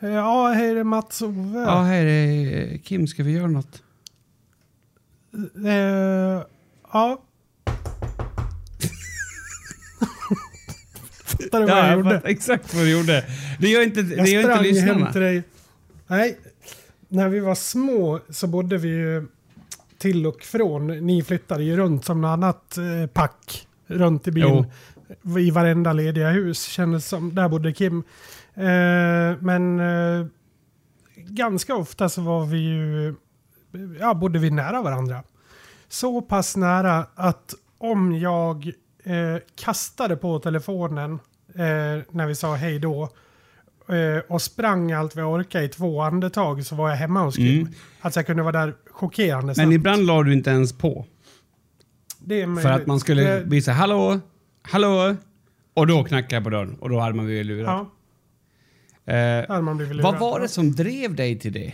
Ja, hej det är Mats-Ove. Ja, hej det är Kim. Ska vi göra något? Ja. Fattar du vad jag gjorde? Exakt vad du gjorde. Det gör inte, jag sprang hem till dig. Nej, när vi var små så bodde vi ju till och från. Ni flyttade ju runt som något annat pack runt i byn. Jo. I varenda lediga hus kändes som. Där bodde Kim. Men ganska ofta så var vi ju, ja, bodde vi nära varandra. Så pass nära att om jag kastade på telefonen när vi sa hej då och sprang allt vi orkade i 2 andetag så var jag hemma hos Kim. Alltså jag kunde vara där chockerande. Men snabbt. Ibland la du inte ens på. Det är möjligt. För att man skulle visa hallå och då knackade jag på dörren och då hade man blivit lurad. Ja. Vad var det som drev dig till det?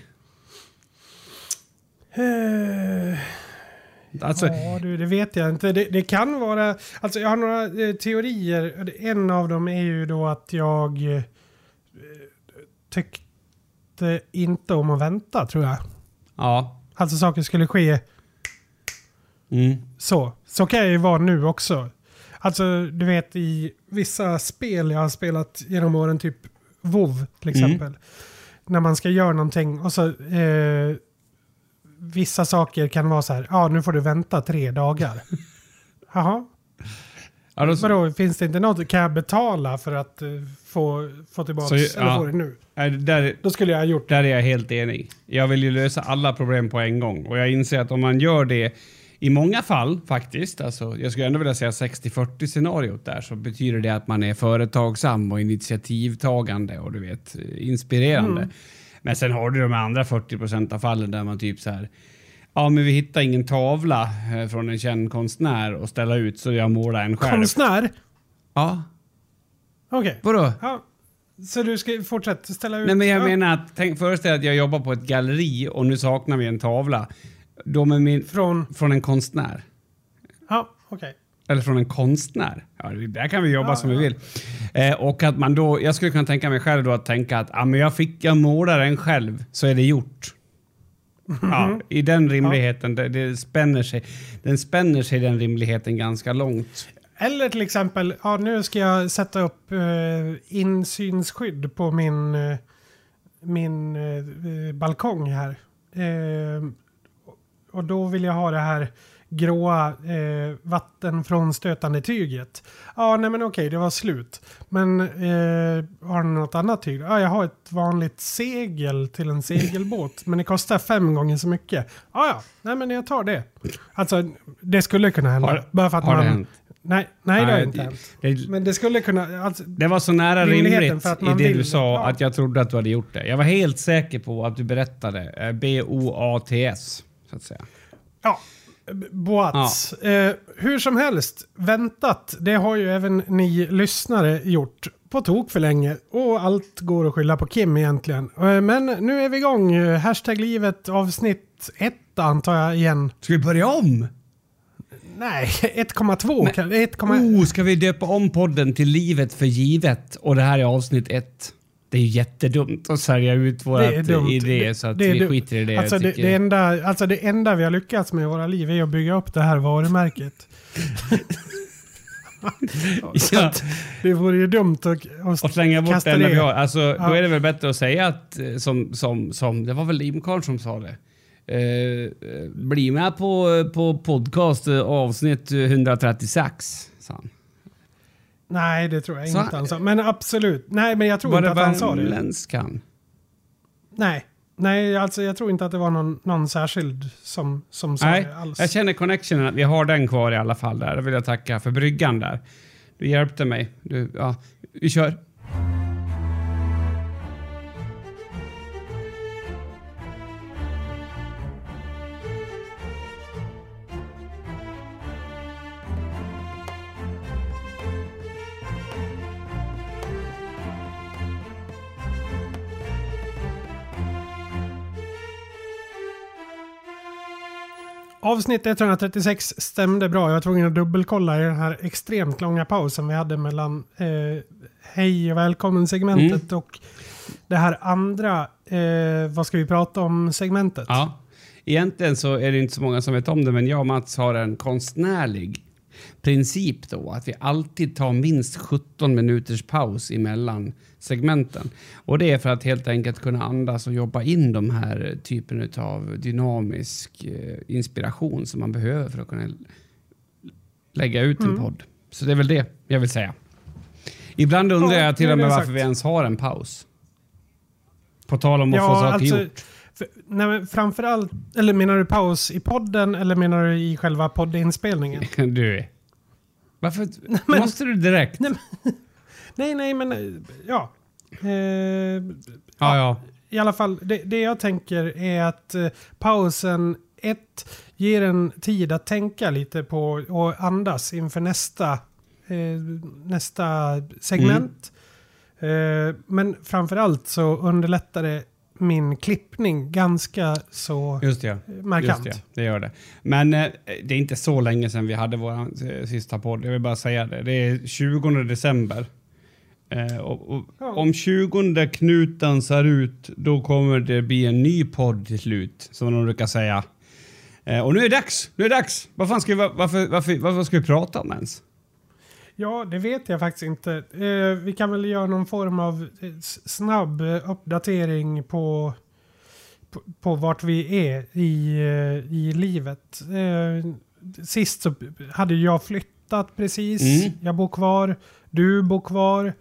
Alltså, ja, det vet jag inte. Det kan vara... Alltså, jag har några teorier. En av dem är ju då att jag tyckte inte om att vänta, tror jag. Ja. Alltså, saker skulle ske. Så kan jag ju vara nu också. Alltså, du vet, i vissa spel jag har spelat genom åren, typ WoW till exempel. När man ska göra någonting och så... vissa saker kan vara så här, ja, nu får du vänta 3 dagar. Jaha. Ja, då, men då finns det inte något, kan jag betala för att få tillbaka så, eller ja, få det nu? Där, då skulle jag ha gjort det. Där är jag helt enig. Jag vill ju lösa alla problem på en gång. Och jag inser att om man gör det i många fall faktiskt, alltså, jag skulle ändå vilja säga 60-40 scenariot där, så betyder det att man är företagsam och initiativtagande och du vet, inspirerande. Men sen har du de andra 40% av fallen där man typ så här, ja men vi hittar ingen tavla från en känd konstnär och ställa ut så jag målar en själv. Konstnär? Ja. Okej. Okay. Vadå? Ja. Så du ska fortsätta ställa ut? Nej men jag menar att, föreställ att jag jobbar på ett galleri och nu saknar vi en tavla. De är från en konstnär. Ja, okej. Okay. Eller från en konstnär. Ja, där kan vi jobba som vi vill. Och att man då... Jag skulle kunna tänka mig själv då att tänka att men jag målar den själv så är det gjort. Ja, i den rimligheten. Det spänner sig. Den spänner sig den rimligheten ganska långt. Eller till exempel, ja, nu ska jag sätta upp insynsskydd på min balkong här. Och då vill jag ha det här gråa vattenfrånstötande tyget. Ja, nej men okej, det var slut. Men har du något annat tyg? Ja, jag har ett vanligt segel till en segelbåt. Men det kostar 5 gånger så mycket. Ja, nej men jag tar det. Alltså, det skulle kunna hända. Bara för att har det hänt? Nej, det har inte hänt. Men det skulle kunna... Alltså, det var så nära rimligt i det du sa att jag trodde att du hade gjort det. Jag var helt säker på att du berättade. B-O-A-T-S, så att säga. Ja. Boats. Ja. Hur som helst, väntat, det har ju även ni lyssnare gjort på tok för länge och allt går att skylla på Kim egentligen. Men nu är vi igång, #livet avsnitt 1 antar jag igen. Ska vi börja om? Nej, 1,2. 1,1. Ska vi döpa om podden till Livet för givet och det här är avsnitt 1? Det är ju jättedumt att sälja ut våra idéer så att vi skiter i det. Alltså det enda vi har lyckats med i våra liv är att bygga upp det här varumärket. Ja. Det vore ju dumt att slänga bort det. Vi har. Alltså, ja. Då är det väl bättre att säga att som det var väl Jim Carl som sa det. Bli med på podcast avsnitt 136, sa han. Nej, det tror jag inte han sa. Men absolut. Nej, men jag tror inte att han sa det. Var det värmländskan? Nej, alltså jag tror inte att det var någon särskild som sa det alls. Jag känner connectionen att vi har den kvar i alla fall där. Då vill jag tacka för bryggan där. Du hjälpte mig. Vi kör. Avsnitt 136 stämde bra. Jag var tvungen att dubbelkolla i den här extremt långa pausen vi hade mellan hej och välkommen-segmentet och det här andra vad ska vi prata om-segmentet. Ja, egentligen så är det inte så många som vet om det, men jag och Mats har en konstnärlig princip då, att vi alltid tar minst 17 minuters paus emellan segmenten. Och det är för att helt enkelt kunna andas och jobba in de här typen av dynamisk inspiration som man behöver för att kunna lägga ut en podd. Så det är väl det jag vill säga. Ibland undrar jag till och med varför vi ens har en paus. På tal om att få saker gjort. Nej, framförallt, eller menar du paus i podden eller menar du i själva poddinspelningen? Du, varför måste du direkt? Nej, men ja. I alla fall, det jag tänker är att pausen ger en tid att tänka lite på och andas inför nästa segment. Men framförallt så underlättar det min klippning ganska så markant. Just det gör det. Men det är inte så länge sedan vi hade vår sista podd. Jag vill bara säga det. Det är 20 december. Om 20 knuten ser ut, då kommer det bli en ny podd till slut, som de brukar säga. Och nu är det dags! Nu är det dags! Vad fan ska vi, varför ska vi prata om ens? Ja, det vet jag faktiskt inte. Vi kan väl göra någon form av snabb uppdatering på vart vi är i livet. Sist så hade jag flyttat precis. Jag bor kvar. Du bor kvar.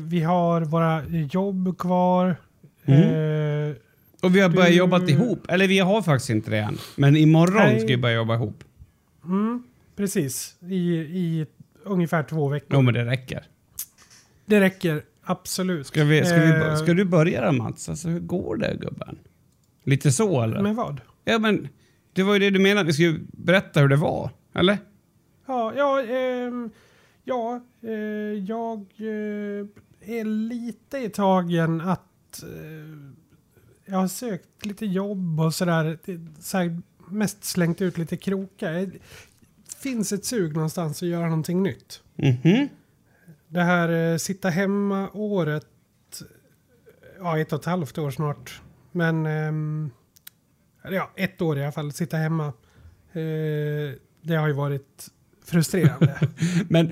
Vi har våra jobb kvar. Och vi har börjat jobbat ihop. Eller vi har faktiskt inte det än. Men imorgon ska vi börja jobba ihop. Precis. I ungefär 2 veckor. Ja, men det räcker. Det räcker, absolut. Ska du börja då, Mats? Alltså, hur går det, gubben? Lite så, eller? Men vad? Ja, men det var ju det du menade. Vi skulle berätta hur det var, eller? Jag är lite i tagen att jag har sökt lite jobb och sådär. Så mest slängt ut lite krokar. Finns ett sug någonstans att göra någonting nytt. Det här sitta hemma året, 1,5 år snart, men 1 år i alla fall sitta hemma, det har ju varit frustrerande. Men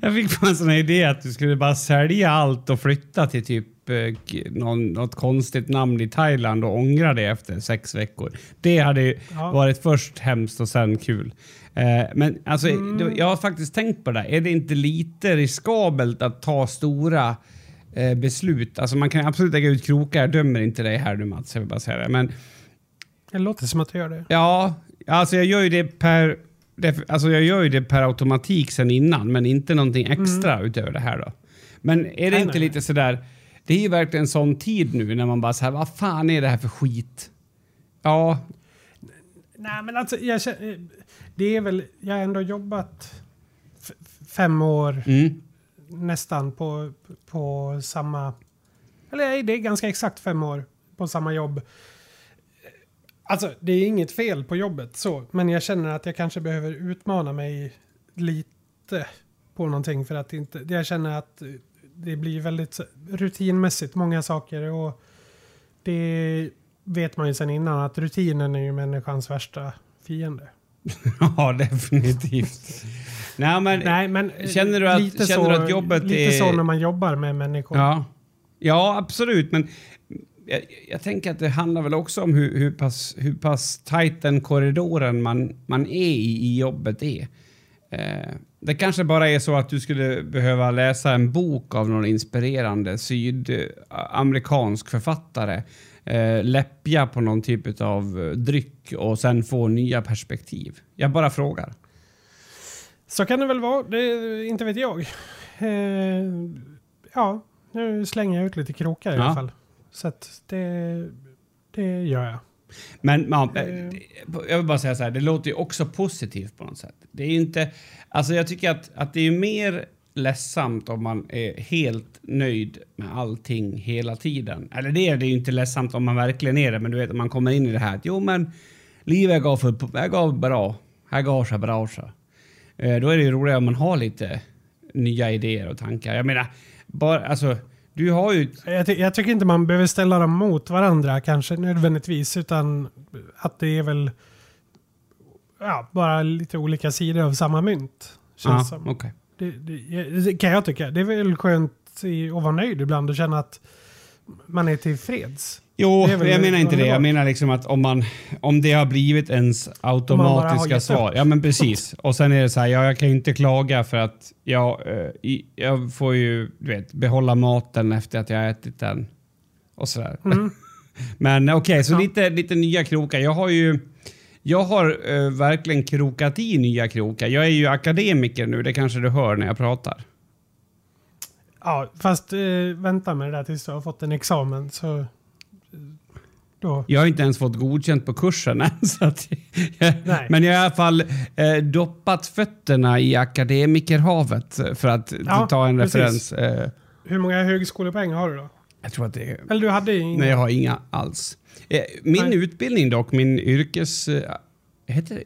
jag fick på en sån här idé att du skulle bara sälja allt och flytta till typ något konstigt namn i Thailand och ångra det efter 6 veckor. Det hade ju varit först hemskt och sen kul. Men alltså, jag har faktiskt tänkt på det. Är det inte lite riskabelt att ta stora beslut? Alltså man kan absolut lägga ut krokar. Jag dömer inte dig här nu, Mats. Jag vill bara säga det. Men det låter som att du gör det. Ja, alltså jag gör ju det per automatik sen innan. Men inte någonting extra utöver det här då. Men är det inte lite sådär... Det är ju verkligen en sån tid nu när man bara så här, vad fan är det här för skit? Ja. Nej, men alltså, jag har ändå jobbat 5 år nästan på samma, eller det är ganska exakt 5 år på samma jobb. Alltså, det är inget fel på jobbet så, men jag känner att jag kanske behöver utmana mig lite på någonting för att inte, jag känner att det blir väldigt rutinmässigt många saker och det vet man ju sedan innan att rutinen är ju människans värsta fiende. Ja, definitivt. Nej, men känner du att jobbet lite är... Lite så när man jobbar med människor. Ja, absolut. Men jag tänker att det handlar väl också om hur pass tajt den korridoren man är i jobbet är. Det kanske bara är så att du skulle behöva läsa en bok av någon inspirerande sydamerikansk författare, läppja på någon typ av dryck och sen få nya perspektiv. Jag bara frågar. Så kan det väl vara, inte vet jag. Nu slänger jag ut lite krokar i alla fall. Så att det gör jag. Men jag vill bara säga så här, det låter ju också positivt på något sätt. Det är ju inte, alltså jag tycker att det är ju mer ledsamt om man är helt nöjd med allting hela tiden. Eller det är ju inte ledsamt om man verkligen är det, men du vet, om man kommer in i det här att, jo men livet går för, jag går bra, här går så bra så. Då är det ju roligt om man har lite nya idéer och tankar. Jag menar, bara, alltså, du har ju... Jag tycker inte man behöver ställa dem mot varandra kanske nödvändigtvis, utan att det är väl ja, bara lite olika sidor av samma mynt. Känns som. Okay. Det kan jag tycka. Det är väl skönt att vara nöjd ibland och känna att man är till freds. Jo, jag menar inte det. Jag menar liksom att om det har blivit ens automatiska svar. Ja, men precis. Och sen är det så här, ja, jag kan ju inte klaga för att jag får ju, du vet, behålla maten efter att jag har ätit den. Och sådär. Mm. Men okej, så lite nya krokar. Jag har verkligen krokat i nya krokar. Jag är ju akademiker nu, det kanske du hör när jag pratar. Ja, fast vänta med det där tills du har fått en examen, så... Då. Jag har inte ens fått godkänt på kursen än, så att, men jag har i alla fall doppat fötterna i akademikerhavet för att ta en referens. Hur många högskolepoäng har du då? Jag tror att det är... Eller du hade inga? Nej, jag har inga alls. Utbildning dock, min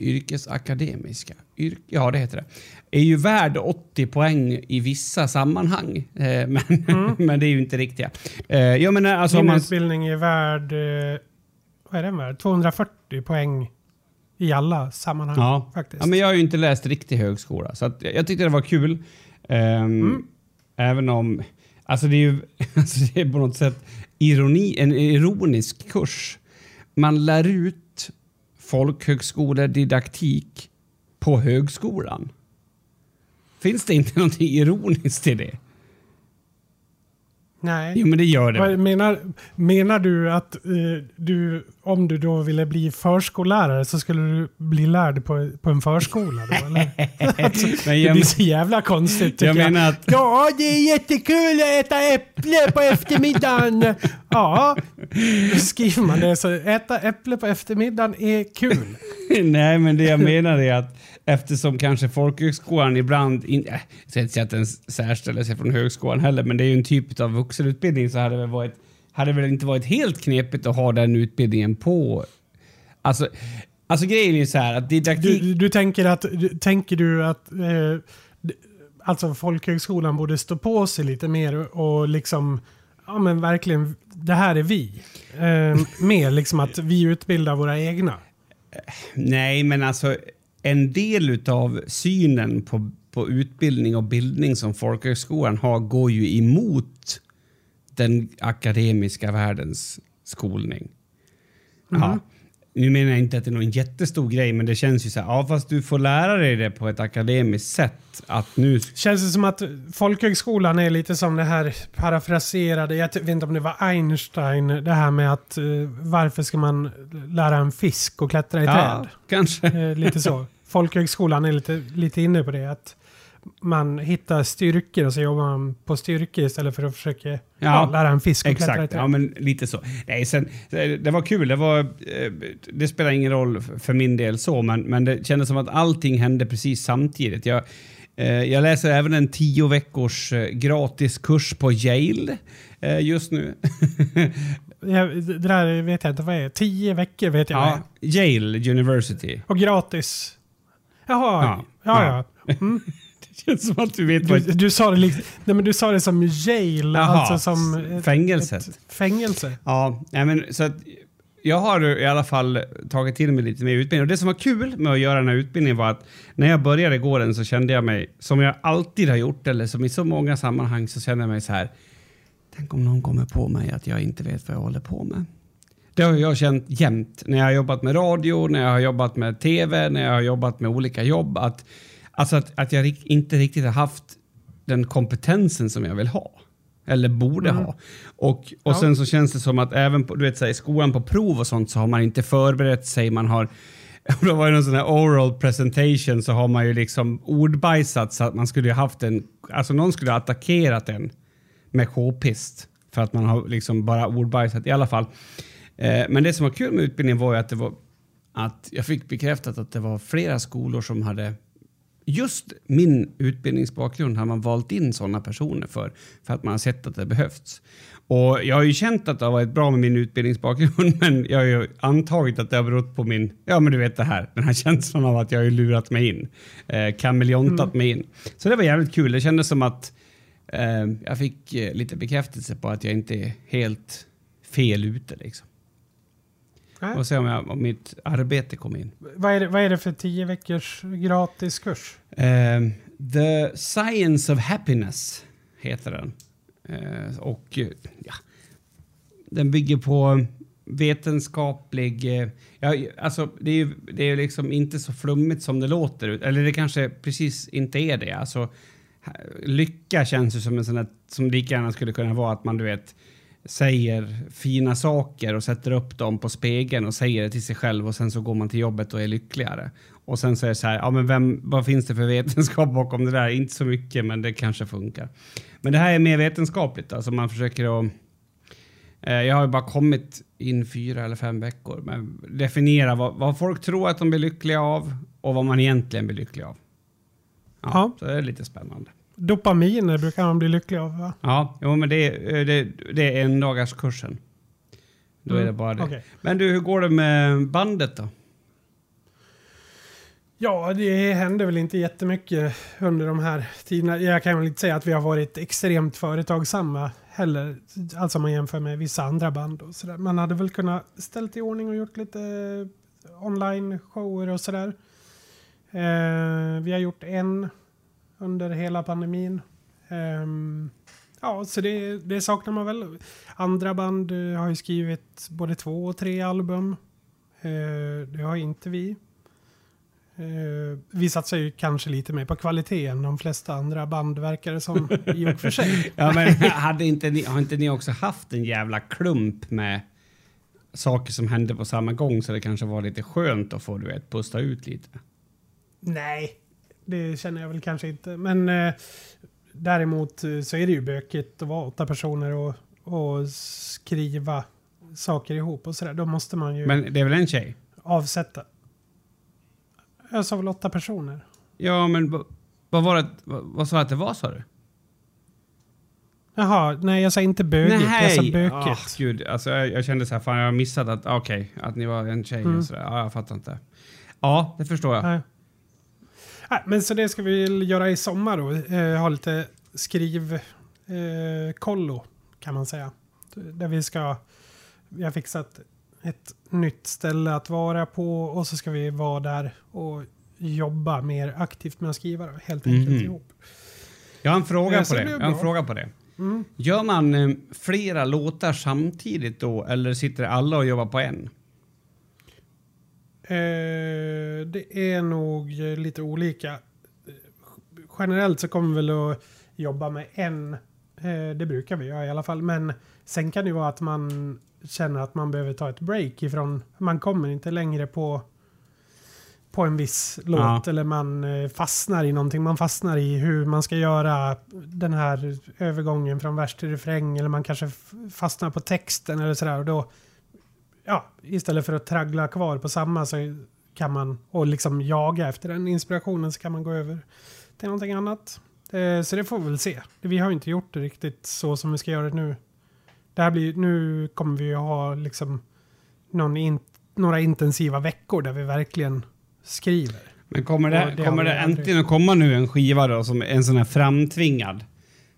yrkesakademiska. Ja, det heter det. Är ju värd 80 poäng i vissa sammanhang. Men det är ju inte riktiga. Jag menar, alltså, min utbildning är värd... Vad är den värd? 240 poäng i alla sammanhang, faktiskt. Ja, men jag har ju inte läst riktig högskola. Så att, jag tyckte det var kul. Även om... Alltså det är ju det är på något sätt en ironisk kurs. Man lär ut folkhögskoledidaktik på högskolan. Finns det inte någonting ironiskt i det? Nej. Jo, men det gör det. Vad menar du att om du då ville bli förskollärare så skulle du bli lärd på en förskola då, eller? Alltså, det blir så jävla konstigt tycker jag. Menar att... Ja, det är jättekul att äta äpple på eftermiddagen. Ja, skriver man det så äta äpple på eftermiddagen är kul. Nej, men det jag menar är att eftersom kanske folkhögskolan ibland inte att den särställer sig från högskolan heller, men det är ju en typ av vuxenutbildning, så hade det väl inte varit helt knepigt att ha den utbildningen på. Alltså grejen är ju så här att didaktik... du tänker att folkhögskolan borde stå på sig lite mer och liksom ja men verkligen det här är vi mer liksom att vi utbildar våra egna. Nej, men alltså en del utav synen på utbildning och bildning som folkhögskolan har går ju emot den akademiska världens skolning. Ja. Nu menar jag inte att det är någon jättestor grej, men det känns ju så här, ja fast du får lära dig det på ett akademiskt sätt. Att nu... Känns det som att folkhögskolan är lite som det här parafraserade, jag vet inte om det var Einstein, det här med att varför ska man lära en fisk och klättra i träd? Kanske. Lite så. Folkhögskolan är lite inne på det, att man hittar styrkor och så jobbar man på styrkor istället för att försöka lära en fisk. Exakt, ja men lite så. Nej, sen, det var kul, det spelar ingen roll för min del så, men det kändes som att allting hände precis samtidigt. Jag läser även en 10 veckors gratiskurs på Yale just nu. Det där vet jag inte vad det är. 10 veckor vet jag. Ja, Yale University. Och gratis. Jaha, ja. Mm. Som att du vet vad... du sa det liksom, nej men du sa det som Yale, alltså som fängelse. Ja, nej men så att jag har i alla fall tagit till mig lite mer utbildning, och det som var kul med att göra den här utbildningen var att när jag började gå den så kände jag mig som jag alltid har gjort, eller som i så många sammanhang, så kände jag mig så här: tänk om någon kommer på mig att jag inte vet vad jag håller på med. Det har jag känt jämt när jag har jobbat med radio, när jag har jobbat med tv, när jag har jobbat med olika jobb, att alltså att jag inte riktigt har haft den kompetensen som jag vill ha. Eller borde ha. Och sen så känns det som att även på, du vet, så här, i skolan på prov och sånt så har man inte förberett sig. Man har, då var ju någon sån här oral presentation, så har man ju liksom ordbajsat så att man skulle ha haft en... Alltså någon skulle ha attackerat en med k-pist för att man har liksom bara ordbajsat i alla fall. Men det som var kul med utbildningen var ju att jag fick bekräftat att det var flera skolor som hade just min utbildningsbakgrund har man valt in sådana personer för att man har sett att det behövts. Och jag har ju känt att det har varit bra med min utbildningsbakgrund, men jag har ju antagit att det har berott på min, ja men du vet det här, den här känslan av att jag har ju lurat mig in, kameleontat mig in. Så det var jävligt kul, det kändes som att jag fick lite bekräftelse på att jag inte är helt fel ute liksom. Och se om mitt arbete kom in. Vad är det för 10 veckors gratiskurs? The Science of Happiness heter den. Och ja, den bygger på vetenskaplig... ja, alltså, det är liksom inte så flummigt som det låter. Eller det kanske precis inte är det. Alltså, lycka känns ju som en sån där, som lika gärna skulle kunna vara att man, du vet... säger fina saker och sätter upp dem på spegeln och säger det till sig själv och sen så går man till jobbet och är lyckligare. Och sen så är det så här, ja men vad finns det för vetenskap bakom det där? Inte så mycket, men det kanske funkar. Men det här är mer vetenskapligt, alltså man försöker att... jag har ju bara kommit in 4 eller 5 veckor, men definiera vad folk tror att de blir lyckliga av och vad man egentligen blir lycklig av. Ja. Så det är lite spännande. Dopaminer brukar man bli lycklig av, va? Ja, jo, men det är en dagars kursen. Då är det bara det. Okay. Men du, hur går det med bandet då? Ja, det händer väl inte jättemycket under de här tiderna. Jag kan väl inte säga att vi har varit extremt företagsamma heller. Alltså man jämför med vissa andra band och sådär. Man hade väl kunnat ställt i ordning och gjort lite online-shower och sådär. Vi har gjort en... under hela pandemin. Ja, så det saknar man väl. Andra band har ju skrivit både 2 och 3 album. Det har inte vi. Vi satsar ju kanske lite mer på kvaliteten. De flesta andra band verkar det som i och för sig. Ja, men har inte ni också haft en jävla klump med saker som hände på samma gång, så det kanske var lite skönt att få, du vet, pusta ut lite? Nej. Det känner jag väl kanske inte. Men däremot så är det ju bökigt att vara 8 personer och skriva saker ihop och sådär. Då måste man ju... Men det är väl en tjej? Avsätta. Jag sa väl 8 personer. Ja, men vad var det? Vad sa att det var, sa du? Jaha, nej jag sa inte bökigt. Nej. Jag sa bökigt. Oh, gud, alltså, jag kände så här, fan jag har missat att, okej, att ni var en tjej och sådär. Ja, jag fattar inte. Ja, det förstår jag. Nej. Men så det ska vi göra i sommar då. Ha lite skrivkollo kan man säga. Där vi har fixat ett nytt ställe att vara på och så ska vi vara där och jobba mer aktivt med att skriva då, helt enkelt ihop. Jag har en fråga på det. Gör man flera låtar samtidigt då eller sitter alla och jobbar på en? Det är nog lite olika. Generellt så kommer vi väl att jobba med en. Det brukar vi göra i alla fall. Men sen kan det ju vara att man känner att man behöver ta ett break ifrån. Man kommer inte längre på en viss låt. Eller man fastnar i någonting. Man fastnar i hur man ska göra den här övergången från vers till refräng. Eller man kanske fastnar på texten eller sådär. Och då... Ja, istället för att traggla kvar på samma så kan man, och liksom jaga efter den inspirationen, så kan man gå över till någonting annat. Så det får vi väl se. Vi har ju inte gjort det riktigt så som vi ska göra det nu. Det här blir, nu kommer vi ju ha liksom några intensiva veckor där vi verkligen skriver. Men kommer det äntligen att komma nu en skiva då, som en sån här framtvingad?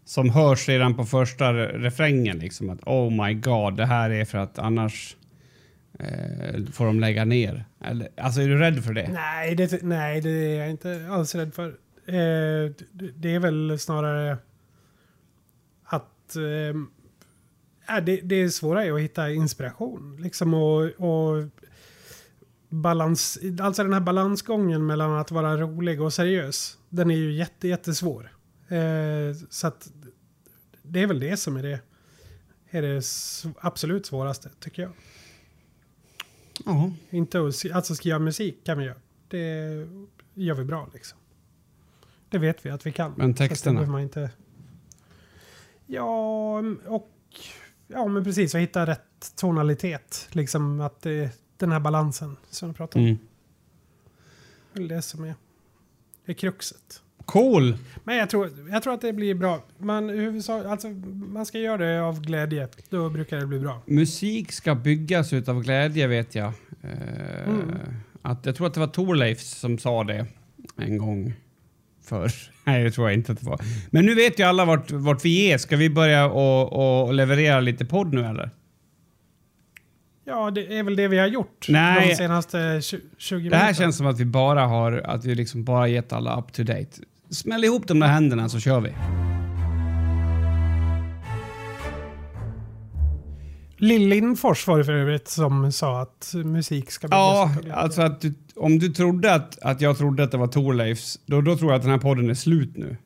Som hörs redan på första refrängen liksom att oh my god, det här är för att annars... får de lägga ner? Eller, alltså är du rädd för det? Nej, det är jag inte alls rädd för. Det är väl snarare att det är svårare att hitta inspiration liksom och balans, alltså den här balansgången mellan att vara rolig och seriös, den är ju jättesvår. Så att det är väl det som är det absolut svåraste, tycker jag. Ja, inte alltså skriva musik kan vi göra. Det gör vi bra liksom. Det vet vi att vi kan. Men texterna man inte... Ja, och ja, men precis, att hitta rätt tonalitet liksom, att det, den här balansen som vi pratar om. Det är det som är. Det är kruxet. Cool. Men jag tror att det blir bra. Man ska göra det av glädje. Då brukar det bli bra. Musik ska byggas utav glädje, vet jag. Jag tror att det var Torleif som sa det en gång förr. Nej, det tror jag inte att det var. Men nu vet ju alla vart vi är. Ska vi börja och leverera lite podd nu, eller? Ja, det är väl det vi har gjort. Nej, de senaste 20 minuterna. Det här känns som att vi bara har liksom gett alla up to date. Smäll ihop de där händerna så kör vi. Lill Lindfors var det för övrigt som sa att musik ska bli... Ja, alltså att om du trodde att jag trodde att det var Torleifs, då tror jag att den här podden är slut nu.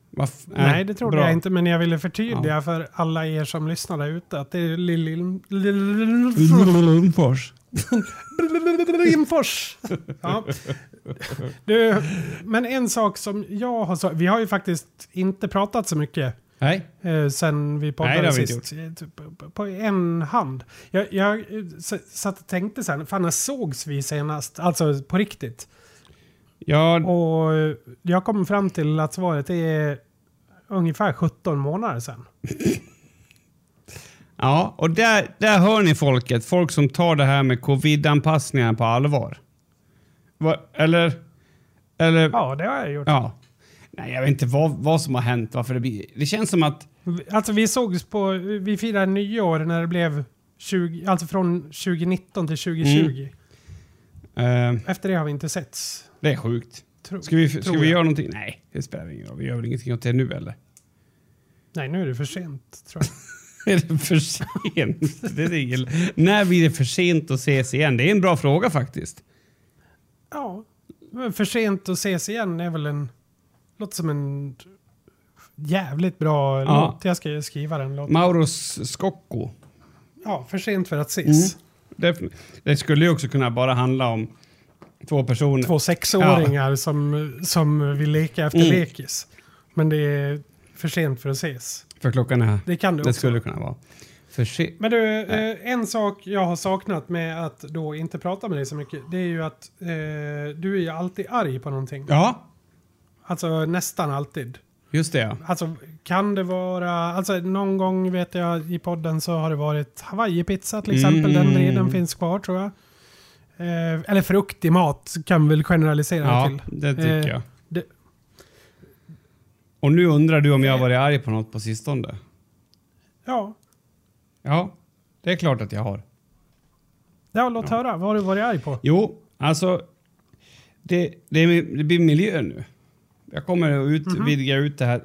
Nej, det trodde jag inte, men jag ville förtydliga för alla er som lyssnar där ute att det är Lindfors. Ja. Men en sak som jag har sagt, vi har ju faktiskt inte pratat så mycket. Nej. Sen vi poddade sist på en hand. Jag satt och tänkte sen, fan, när sågs vi senast? Alltså på riktigt. Ja. Och jag kom fram till att svaret är ungefär 17 månader sedan. Ja, och där hör ni folket. Folk som tar det här med covid-anpassningar på allvar. Eller? Ja, det har jag gjort. Ja. Nej, jag vet inte vad som har hänt. Varför det blir... Det känns som att... Alltså vi firade nyår när det blev 20... Alltså från 2019 till 2020. Efter det har vi inte setts. Det är sjukt. Ska vi göra någonting? Nej, det spelar ingen roll. Vi gör väl ingenting åt det nu, eller? Nej, nu är det för sent, tror jag. Är det för sent? När blir det för sent att ses igen? Det är en bra fråga faktiskt. Ja, men för sent att ses igen är väl låter som en jävligt bra låt. Jag ska skriva den låten. Mauros Skocko. Ja, för sent för att ses. Mm. Det skulle ju också kunna bara handla om 2 personer. 2 sexåringar som vill leka efter lekis. Men det är för sent för att ses. För klockan är... Det kan det också skulle kunna vara. Men du, en sak jag har saknat med att då inte prata med dig så mycket, det är ju att du är ju alltid arg på någonting. Ja. Alltså nästan alltid. Just det, ja. Alltså kan det vara... Alltså någon gång vet jag i podden så har det varit Hawaii-pizza till exempel. Den finns kvar, tror jag. Eller fruktig mat kan väl generalisera till. Ja, det tycker jag. Och nu undrar du om jag har varit arg på något på sistone? Ja. Ja, det är klart att jag har. Ja, låt höra. Vad har du varit arg på? Jo, alltså det blir miljö nu. Jag kommer att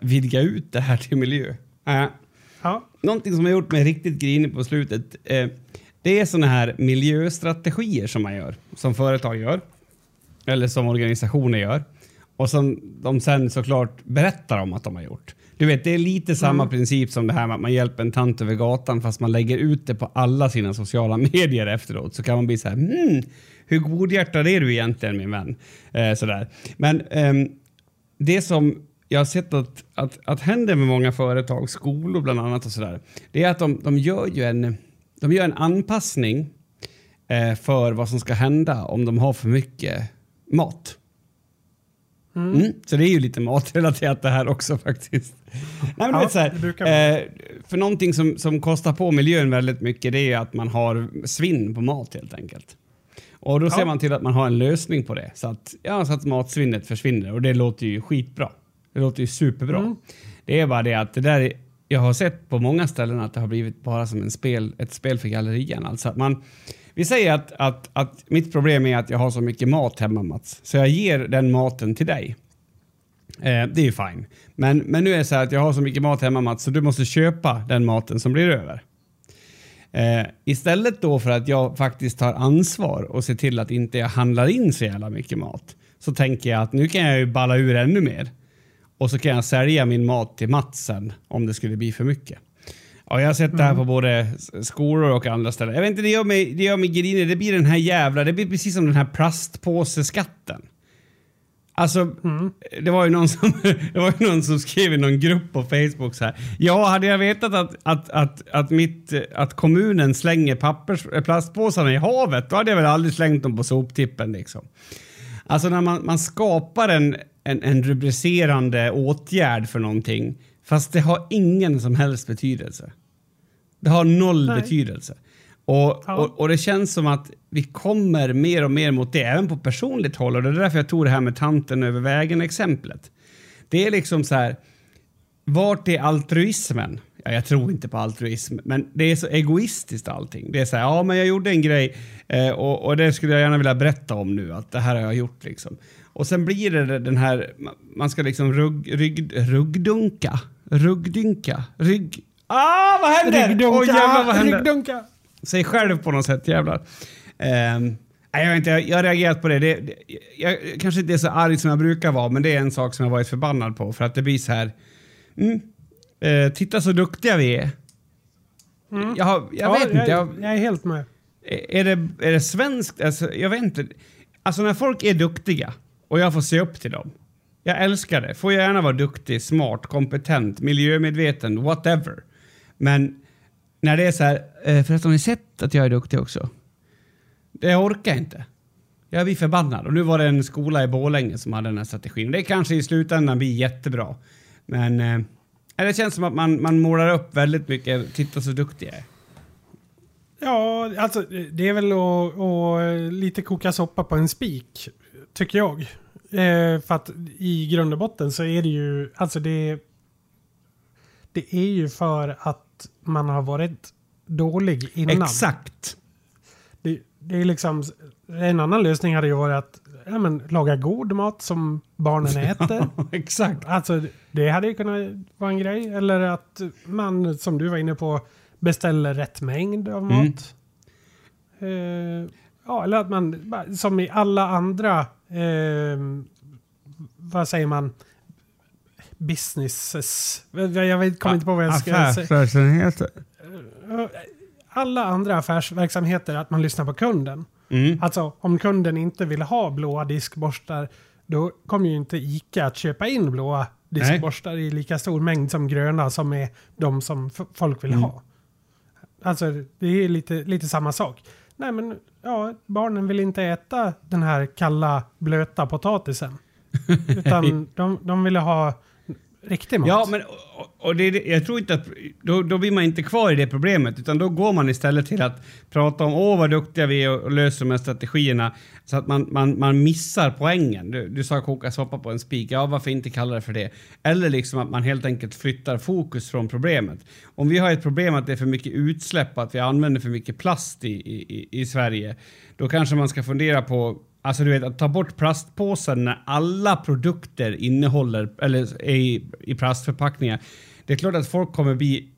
vidga ut det här till miljö. Ja. Någonting som har gjort mig riktigt grinig på slutet... Det är såna här miljöstrategier som man gör. Som företag gör. Eller som organisationer gör. Och som de sen såklart berättar om att de har gjort. Du vet, det är lite samma princip som det här med att man hjälper en tant över gatan. Fast man lägger ut det på alla sina sociala medier efteråt. Så kan man bli så här, hur godhjärtad är du egentligen, min vän? Sådär. Men det som jag har sett att händer med många företag, skolor bland annat och sådär. Det är att de gör ju de gör en anpassning för vad som ska hända om de har för mycket mat. Så det är ju lite matrelaterat det här också faktiskt. Nej, men vet så här, för någonting som kostar på miljön väldigt mycket, det är att man har svinn på mat helt enkelt. Och då ser man till att man har en lösning på det. Så att matsvinnet försvinner. Och det låter ju skitbra. Det låter ju superbra. Det är bara det att det där är... Jag har sett på många ställen att det har blivit bara som ett spel för gallerian. Alltså att vi säger att mitt problem är att jag har så mycket mat hemma, Mats. Så jag ger den maten till dig. Det är ju fine. Men nu är det så här att jag har så mycket mat hemma, Mats, så du måste köpa den maten som blir över. Istället då för att jag faktiskt tar ansvar och ser till att inte jag handlar in så jävla mycket mat, så tänker jag att nu kan jag ju balla ur ännu mer. Och så kan jag sälja min mat till Matsen om det skulle bli för mycket. Ja, jag har sett det här på både skolor och andra ställen. Jag vet inte, det gör mig griner. Det blir den här jävla... Det blir precis som den här plastpåseskatten. Alltså, det var ju någon som skrev i någon grupp på Facebook så här. Ja, hade jag vetat att kommunen slänger plastpåsarna i havet, då hade jag väl aldrig slängt dem på soptippen liksom. Alltså när man skapar en... en rubricerande åtgärd för någonting, fast det har ingen som helst betydelse. Det har noll betydelse. Och det känns som att vi kommer mer och mer mot det, även på personligt håll. Och det är därför jag tog det här med tanten över vägen-exemplet. Det är liksom så här, vart är altruismen? Ja, jag tror inte på altruism, men det är så egoistiskt allting. Det är så här, ja men jag gjorde en grej och det skulle jag gärna vilja berätta om nu, att det här har jag gjort liksom. Och sen blir det den här, man ska liksom ryggdunka. Ah, vad händer? Ryggdunka, oh, jävlar, vad händer? Ryggdunka. Säg själv på något sätt, jävlar. Nej, jag vet inte, jag har reagerat på det. Jag kanske inte är så arg som jag brukar vara, men det är en sak som jag varit förbannad på. För att det blir så här, titta så duktiga vi är. Mm. Jag vet inte. Jag är helt med. Är det svenskt? Alltså, jag vet inte. Alltså när folk är duktiga och jag får se upp till dem. Jag älskar det. Får jag gärna vara duktig, smart, kompetent, miljömedveten, whatever. Men när det är så här, för att har ni sett att jag är duktig också? Det orkar inte. Jag blir förbannad. Och nu var det en skola i Borlänge som hade den här strategin. Det kanske i slutändan blir jättebra. Men det känns som att man målar upp väldigt mycket. Titta så duktig jag är. Ja, alltså det är väl att lite koka soppa på en spik, tycker jag. För att i grund och botten så är det ju, alltså det är ju för att man har varit dålig innan. Exakt. Det är liksom, en annan lösning hade ju varit att laga god mat som barnen äter. Exakt. Alltså det hade ju kunnat vara en grej. Eller att man, som du var inne på, beställer rätt mängd av mat. Eller att man, som i alla andra, vad säger man, businesses. Jag kommer inte på vad jag ska säga. Alla andra affärsverksamheter, att man lyssnar på kunden. Mm. Alltså om kunden inte vill ha blåa diskborstar, då kommer ju inte ICA att köpa in blåa diskborstar i lika stor mängd som gröna, som är de som folk vill ha. Alltså det är lite samma sak. Nej men, ja, barnen vill inte äta den här kalla, blöta potatisen. Utan de vill ha riktig mat. Ja, men och det, jag tror inte att då blir man inte kvar i det problemet, utan då går man istället till att prata om vad duktiga vi är och löser de här strategierna, så att man missar poängen. Du sa koka soppa på en spik. Ja, varför inte kalla det för det? Eller liksom att man helt enkelt flyttar fokus från problemet. Om vi har ett problem att det är för mycket utsläpp, att vi använder för mycket plast i Sverige, då kanske man ska fundera på, alltså du vet, att ta bort plastpåsen när alla produkter innehåller eller är i plastförpackningar. Det är klart att folk kommer bli,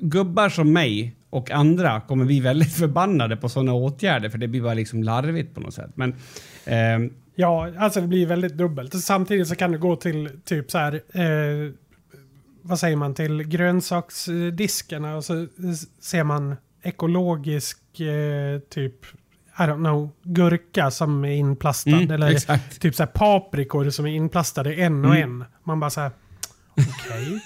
gubbar som mig och andra kommer bli väldigt förbannade på sådana åtgärder, för det blir bara liksom larvigt på något sätt. Men ja, alltså det blir väldigt dubbelt. Samtidigt så kan det gå till typ så här, vad säger man, till grönsaksdiskarna, och så ser man ekologisk typ, I don't know, gurka som är inplastad, eller exakt, typ så här paprikor som är inplastade en och en. Man bara så här, okej.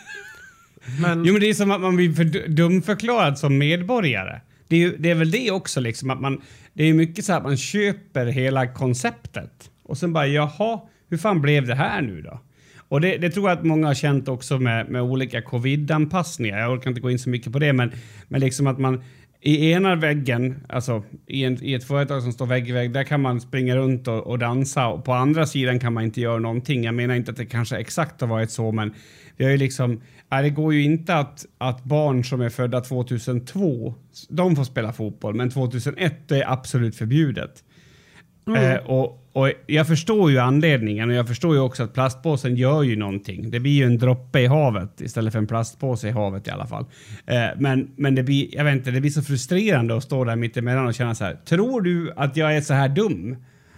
Men... Jo, men det är som att man blir för dumförklarad som medborgare. Det är väl det också liksom, att man, det är mycket så här att man köper hela konceptet och sen bara, jaha, hur fan blev det här nu då? Och det tror jag att många har känt också med olika covid-anpassningar. Jag orkar inte gå in så mycket på det, men liksom att man i ena väggen, alltså i ett företag som står vägg i vägg, där kan man springa runt och dansa, och på andra sidan kan man inte göra någonting. Jag menar inte att det kanske exakt har varit så, men vi har ju liksom, det går ju inte att barn som är födda 2002, de får spela fotboll, men 2001 är absolut förbjudet. Och jag förstår ju anledningen, och jag förstår ju också att plastpåsen gör ju någonting. Det blir ju en droppe i havet istället för en plastpåse i havet i alla fall. Men det blir, jag vet inte, det blir så frustrerande att stå där mitt emellan och känna så här, tror du att jag är så här dum?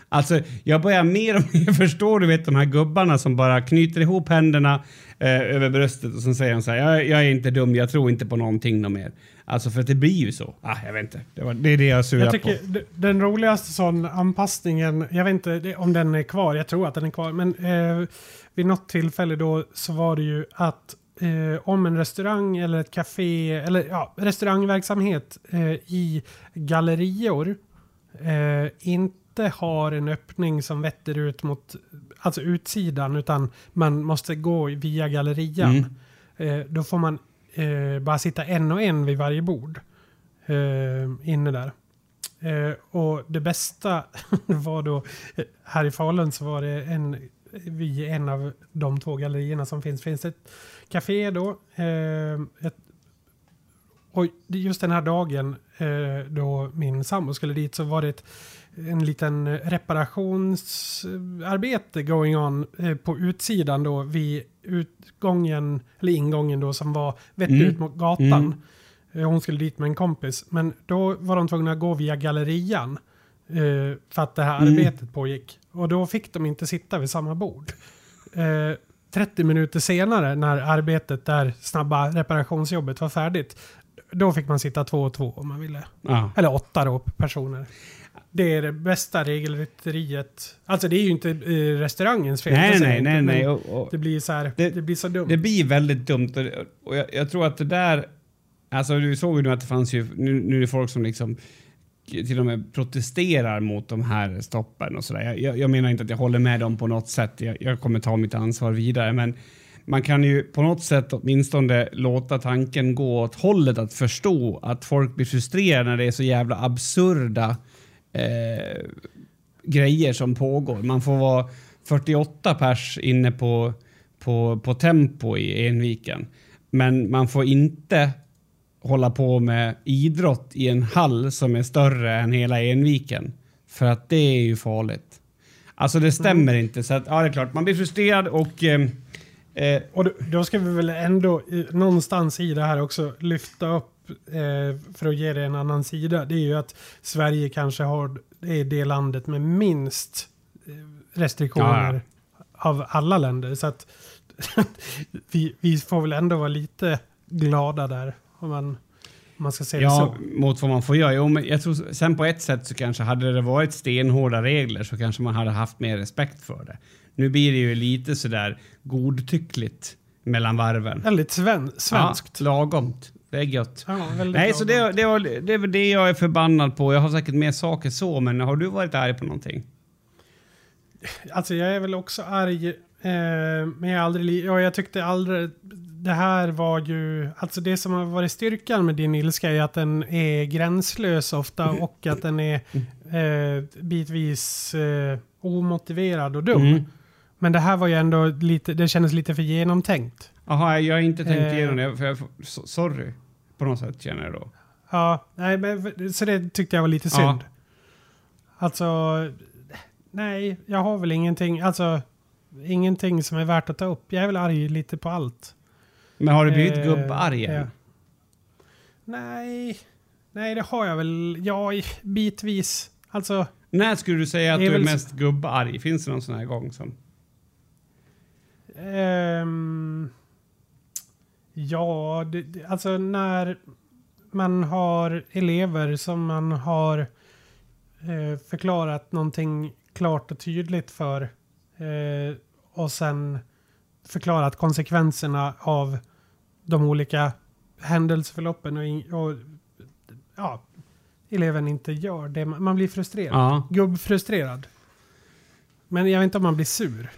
Alltså jag börjar mer och mer förstå, du vet, de här gubbarna som bara knyter ihop händerna över bröstet och sen säger de så här, jag är inte dum, jag tror inte på någonting mer. Alltså för att det blir ju så. Jag vet inte. Det är det jag surar på. Jag tycker den roligaste sån anpassningen, jag vet inte om den är kvar, jag tror att den är kvar, men vid något tillfälle då så var det ju att om en restaurang eller ett café eller restaurangverksamhet i gallerior inte inte har en öppning som vetter ut mot, alltså utsidan, utan man måste gå via gallerian. Då får man bara sitta en och en vid varje bord inne där. Och det bästa var då, här i Falun så var det vid en av de två gallerierna som finns ett café då. Och just den här dagen då min sambo skulle dit, så var det en liten reparationsarbete going on på utsidan då, vid utgången eller ingången då, som var vett ut mot gatan. Hon skulle dit med en kompis, men då var de tvungna att gå via gallerian för att det här arbetet pågick, och då fick de inte sitta vid samma bord. 30 minuter senare, när arbetet där snabba reparationsjobbet var färdigt, då fick man sitta 2 och 2 om man ville. Ja. Eller 8 då, personer. Det är det bästa regelrytteriet. Alltså det är ju inte restaurangens fel. Nej. Och det blir så här, det blir så dumt. Det blir väldigt dumt, och jag tror att det där, alltså du såg ju nu att det fanns ju, nu är det folk som liksom till och med protesterar mot de här stoppen och sådär. Jag menar inte att jag håller med dem på något sätt. Jag kommer ta mitt ansvar vidare, men man kan ju på något sätt åtminstone låta tanken gå åt hållet att förstå att folk blir frustrerade när det är så jävla absurda grejer som pågår. Man får vara 48 pers inne på tempo i Enviken, men man får inte hålla på med idrott i en hall som är större än hela Enviken, för att det är ju farligt. Alltså det stämmer inte, så att ja, det är klart man blir frustrerad, och då ska vi väl ändå någonstans i det här också lyfta upp, för att ge det en annan sida, det är ju att Sverige kanske är det landet med minst restriktioner av alla länder, så att vi får väl ändå vara lite glada där. Om man ska säga så. Mot vad man får göra. Jo, men jag tror, sen på ett sätt så kanske hade det varit stenhårda regler, så kanske man hade haft mer respekt för det. Nu blir det ju lite sådär godtyckligt mellan varven. Väldigt svenskt. Ja, lagomt. Det är gött. Ja, nej, så det är det jag är förbannad på. Jag har säkert mer saker så, men har du varit arg på någonting? Alltså jag är väl också arg, men jag tyckte aldrig. Det här var ju, alltså det som har varit styrkan med din ilska är att den är gränslös ofta, och att den är bitvis omotiverad och dum. Men det här var ju ändå lite, det kändes lite för genomtänkt. Jaha, jag har inte tänkt igenom det, för sorry på något sätt känner jag då. Ja, nej, men så det tyckte jag var lite synd. Alltså, nej, jag har väl ingenting som är värt att ta upp. Jag är väl arg lite på allt. Men har du blivit gubbargen? Ja. Nej, det har jag väl. Ja, bitvis. Alltså, när skulle du säga att du är mest gubbarg? Finns det någon sån här gång som? Ja, alltså när man har elever som man har förklarat någonting klart och tydligt för, och sen förklarat konsekvenserna av de olika händelseförloppen, och ja, eleven inte gör det. Man blir frustrerad. Ja. Gubbfrustrerad. Men jag vet inte om man blir sur.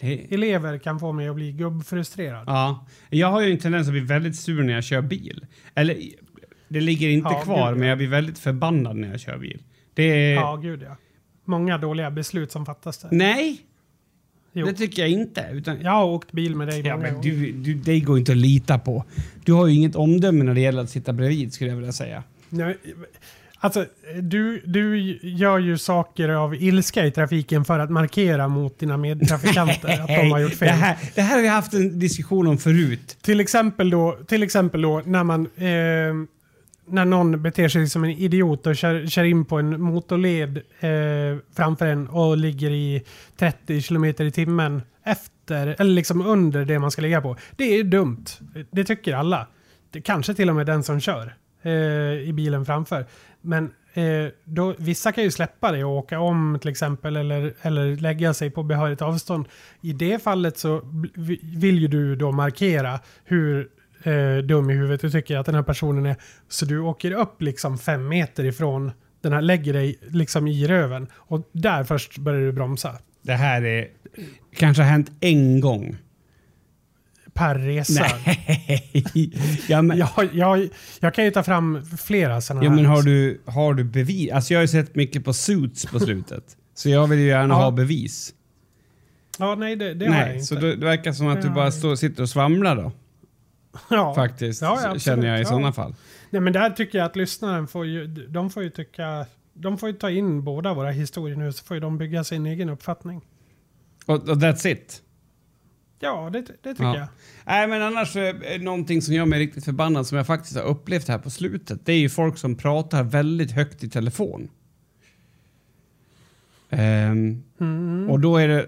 Elever kan få mig att bli gubbfrustrerad. Ja. Jag har ju en tendens att bli väldigt sur när jag kör bil. Eller, det ligger inte kvar, men jag blir väldigt förbannad när jag kör bil. Ja, gud ja. Många dåliga beslut som fattas där. Nej! Jo. Det tycker jag inte. Utan jag har åkt bil med dig. Ja, men det går inte att lita på. Du har ju inget omdöme när det gäller att sitta bredvid, skulle jag vilja säga. Nej, alltså, du gör ju saker av ilska i trafiken för att markera mot dina medtrafikanter att de har gjort fel. Det här har vi haft en diskussion om förut. Till exempel då när man... när någon beter sig som en idiot och kör in på en motorled framför en och ligger i 30 km i timmen efter, eller liksom under det man ska ligga på. Det är ju dumt. Det tycker alla. Det kanske till och med den som kör i bilen framför. Men då, vissa kan ju släppa det och åka om till exempel, eller lägga sig på behörigt avstånd. I det fallet så vill ju du då markera hur dum i huvudet du tycker att den här personen är, så du åker upp liksom 5 meter ifrån den här lägger dig liksom i röven och där först börjar du bromsa. Det här är kanske har hänt en gång per resa. Nej. Ja, men jag kan ju ta fram flera sådana. Ja, men har du bevis? Alltså jag har ju sett mycket på Suits på slutet. Så jag vill ju gärna ha bevis. Ja, nej, det har jag inte. Så det verkar som att du bara sitter och svamlar då. Ja. Faktiskt, ja, känner jag i sådana fall. Nej, men där tycker jag att lyssnaren får ju ta in båda våra historier nu, så får ju de bygga sin egen uppfattning. Och that's it? Ja, det tycker jag. Nej, men annars någonting som gör mig riktigt förbannad som jag faktiskt har upplevt här på slutet, det är ju folk som pratar väldigt högt i telefon. Och då är det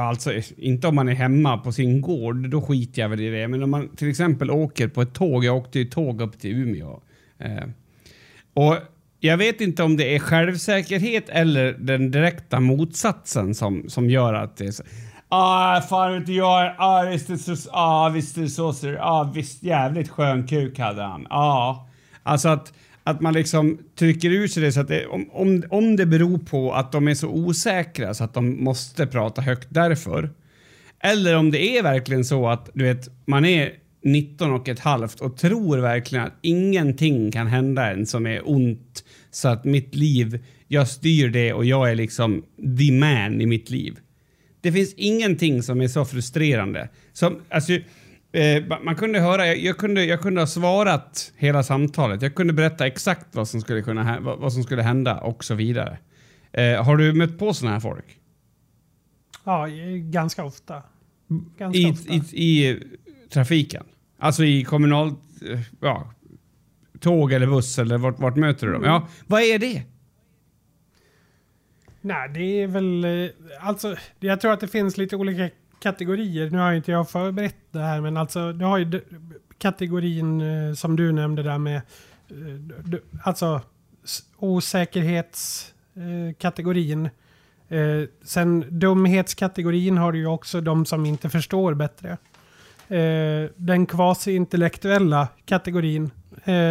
alltså inte om man är hemma på sin gård, då skiter jag väl i det, men om man till exempel åker på ett tåg, jag åkte ju tåg upp till Umeå och jag vet inte om det är självsäkerhet eller den direkta motsatsen som gör att det är så, fan inte jag, visst det så ser, visst jävligt skön kuk hade han, alltså att man liksom trycker ur sig det så att det, om det beror på att de är så osäkra så att de måste prata högt därför. Eller om det är verkligen så att du vet, man är 19 och ett halvt och tror verkligen att ingenting kan hända en som är ont. Så att mitt liv, jag styr det och jag är liksom the man i mitt liv. Det finns ingenting som är så frustrerande. Man kunde höra, jag kunde ha svarat hela samtalet. Jag kunde berätta exakt vad som skulle hända och så vidare. Har du mött på såna här folk? Ja, ganska ofta. I trafiken? Alltså i kommunalt tåg eller buss eller vart möter du dem? Ja, vad är det? Nej, det är väl alltså jag tror att det finns lite olika kategorier. Nu har ju inte jag förberett det här, men alltså du har ju kategorin som du nämnde där med alltså osäkerhetskategorin. Sen dumhetskategorin har du ju också de som inte förstår bättre. Den quasi-intellektuella kategorin,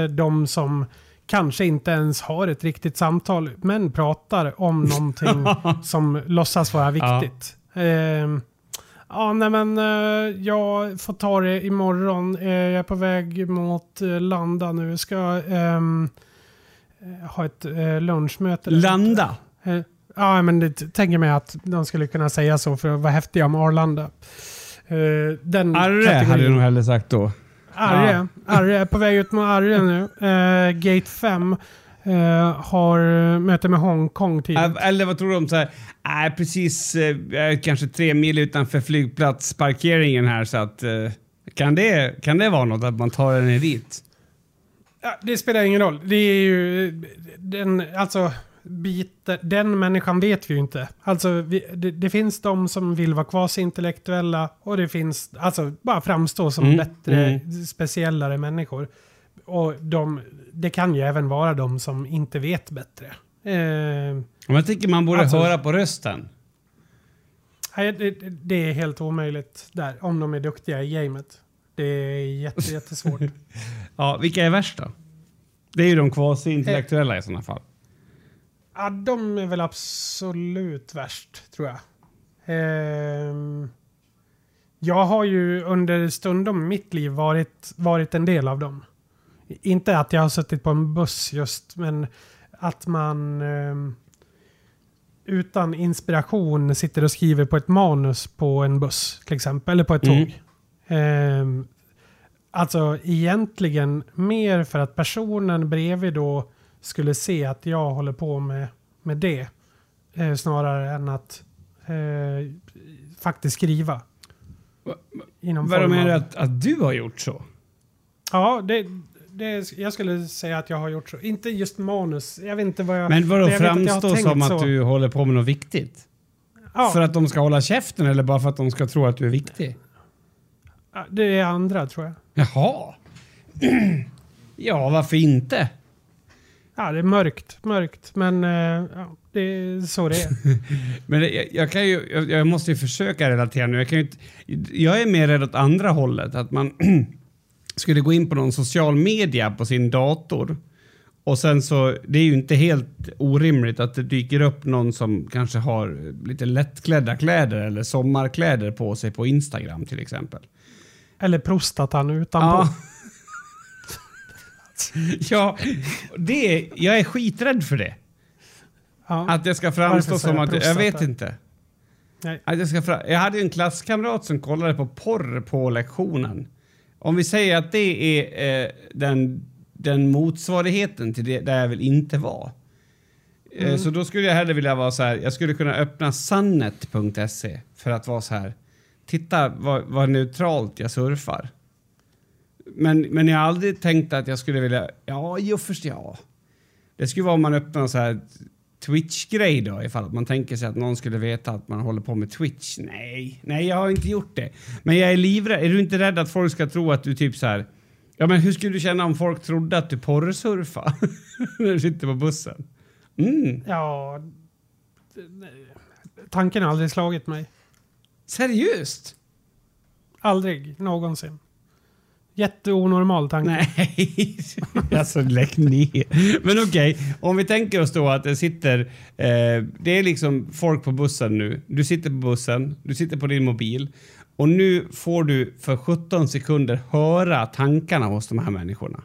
de som kanske inte ens har ett riktigt samtal men pratar om någonting som låtsas vara viktigt. Ja, nej men jag får ta det imorgon. Jag är på väg mot Landa nu. Ska ha ett lunchmöte. Landa? Ja, men det tänker mig att de skulle kunna säga så för att vara häftiga om Arlanda. Arje hade du nog hellre sagt då. Arje är på väg ut mot Arje nu. Gate 5. Har möte med Hongkong tidigt. Eller vad tror du om så här? Precis kanske 3 mil utanför flygplatsparkeringen här, så att kan det vara något att man tar den dit? Ja, det spelar ingen roll. Det är ju den människan vet vi ju inte. Alltså det finns de som vill vara kvasi-intellektuella och det finns alltså bara framstå som bättre, speciellare människor. Och det kan ju även vara de som inte vet bättre. Jag tycker man borde höra på rösten. Nej, det är helt omöjligt där. Om de är duktiga i gamet. Det är jättesvårt. Ja, vilka är värst då? Det är ju de kvasi-intellektuella i sådana fall. Ja, de är väl absolut värst, tror jag. Jag har ju under stundom mitt liv varit en del av dem. Inte att jag har suttit på en buss just, men att man utan inspiration sitter och skriver på ett manus på en buss till exempel, eller på ett tåg. Alltså egentligen mer för att personen bredvid då skulle se att jag håller på med det snarare än att faktiskt skriva. Vad menar du att du har gjort så? Ja, jag skulle säga att jag har gjort så. Inte just manus. Jag vet inte vad jag... Men vadå, framstår som att du håller på med något viktigt? Ja. För att de ska hålla käften eller bara för att de ska tro att du är viktig? Det är andra, tror jag. Jaha. Ja, varför inte? Ja, det är mörkt. Men det är så det är. Men jag kan ju... Jag måste ju försöka relatera nu. Jag är mer rädd åt andra hållet. Att man... skulle gå in på någon social media på sin dator Och sen så, det är ju inte helt orimligt att det dyker upp någon som kanske har lite lättklädda kläder eller sommarkläder på sig på Instagram till exempel. Eller prostatan utanpå. Ja. Ja, jag är skiträdd för det. Ja. Att jag ska framstå som att jag vet inte. Nej. Att jag hade ju en klasskamrat som kollade på porr på lektionen. Om vi säger att det är den motsvarigheten till det där jag vill inte vara. Så då skulle jag hellre vilja vara så här, jag skulle kunna öppna sannet.se för att vara så här, titta vad neutralt jag surfar. Men jag har aldrig tänkt att jag skulle vilja... Ja, just ja. Det skulle vara om man öppnar en så här Twitch-grej då, ifall att man tänker sig att någon skulle veta att man håller på med Twitch. Nej, jag har inte gjort det. Men jag är livrädd. Är du inte rädd att folk ska tro att du typ så här... Ja, men hur skulle du känna om folk trodde att du porrsurfar när du sitter på bussen? Mm. Ja, tanken har aldrig slagit mig. Seriöst? Aldrig, någonsin. Jätteonormal tanke. Nej, alltså lägg ner. Men okej, om vi tänker oss då att det sitter... det är liksom folk på bussen nu. Du sitter på bussen, du sitter på din mobil. Och nu får du för 17 sekunder höra tankarna hos de här människorna.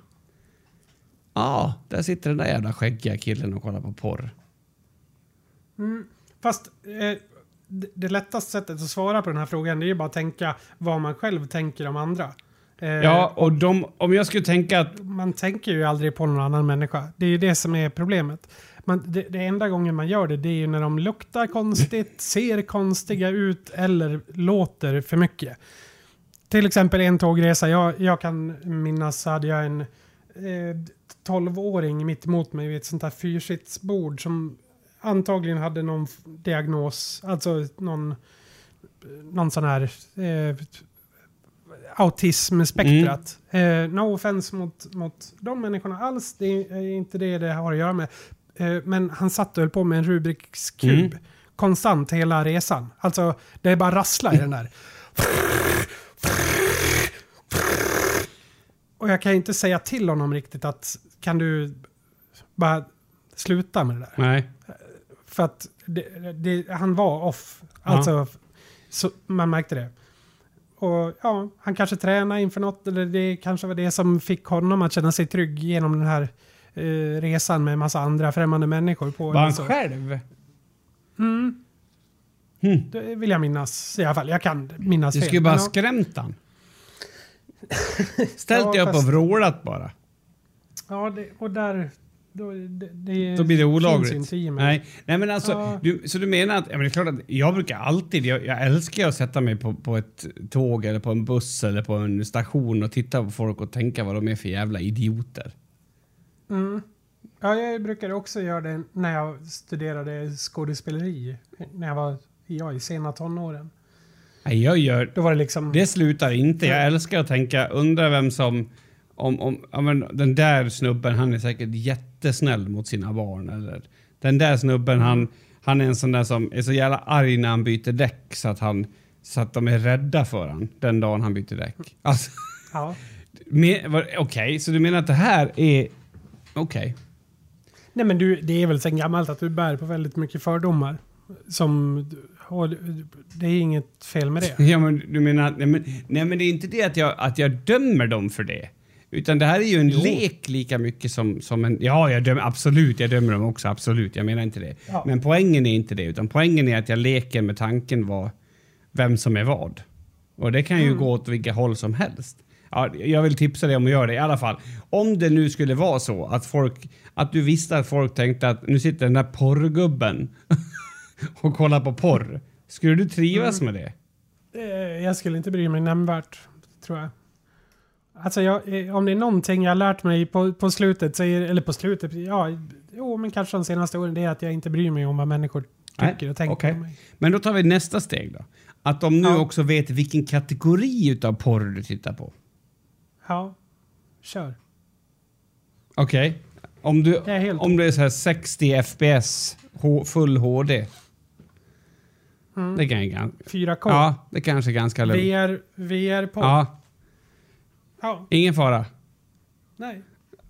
Ja, där sitter den där jävla skäggiga killen och kollar på porr. Mm, fast... det lättaste sättet att svara på den här frågan, det är ju bara att tänka vad man själv tänker om andra. Ja, och om jag skulle tänka att... Man tänker ju aldrig på någon annan människa. Det är ju det som är problemet. Det enda gången man gör det är ju när de luktar konstigt, ser konstiga ut eller låter för mycket. Till exempel en tågresa. Jag kan minnas, hade jag en 12-åring mitt emot mig vid ett sånt här fyrsitsbord som... antagligen hade någon diagnos, alltså någon sån här autismspektrat. No offense mot de människorna alls, det är inte det har att göra med. Men han satt och höll på med en Rubiks kub konstant hela resan. Alltså det är bara rasslar i den där. Och jag kan inte säga till honom riktigt att kan du bara sluta med det där. Nej. För att han var off. Alltså, så man märkte det. Och ja, han kanske tränade inför något. Eller det kanske var det som fick honom att känna sig trygg genom den här resan med en massa andra främmande människor. På var han själv? Det vill jag minnas i alla fall. Jag kan minnas fel. Du skulle bara skrämt han. Ställt dig upp och vrålat bara. Ja, och där... Då blir det olagligt. Nej, men alltså, så du menar att, men det är klart att jag brukar alltid, jag älskar att sätta mig på ett tåg eller på en buss eller på en station och titta på folk och tänka vad de är för jävla idioter. Ja, jag brukade också göra det när jag studerade skådespeleri, när jag var i sena tonåren. Nej, då var det liksom... Det slutar inte, jag älskar att tänka, undrar vem som... den där snubben, han är säkert jättesnäll mot sina barn, eller den där snubben, han är en sån där som är så jävla arg när han byter däck så att de är rädda för han den dagen han byter däck. Alltså, ja. Okej, så du menar att det här är okej. Nej, men det är väl sen gammalt att du bär på väldigt mycket fördomar som... det är inget fel med det. Ja, men du menar att, nej men det är inte det att jag dömer dem för det. Utan det här är ju en lek lika mycket som en... Ja, jag dömer dem också, absolut. Jag menar inte det. Ja. Men poängen är inte det, utan poängen är att jag leker med tanken vem som är vad. Och det kan ju gå åt vilka håll som helst. Ja, jag vill tipsa dig om att göra det i alla fall. Om det nu skulle vara så att du visste att folk tänkte att nu sitter den där porrgubben och kollar på porr. Skulle du trivas med det? Jag skulle inte bry mig nämnvärt, tror jag. Alltså om det är någonting jag har lärt mig på slutet, eller på slutet, men kanske de senaste åren, det är att jag inte bryr mig om vad människor tycker och tänker om mig. Men då tar vi nästa steg då. Att de nu också vet vilken kategori utav porr du tittar på. Ja, kör. Okej. Om du är så här 60 fps, full HD. Det kan jag 4K. Ja, det kanske är ganska lugnt. VR på. Ja. Ingen fara. Nej.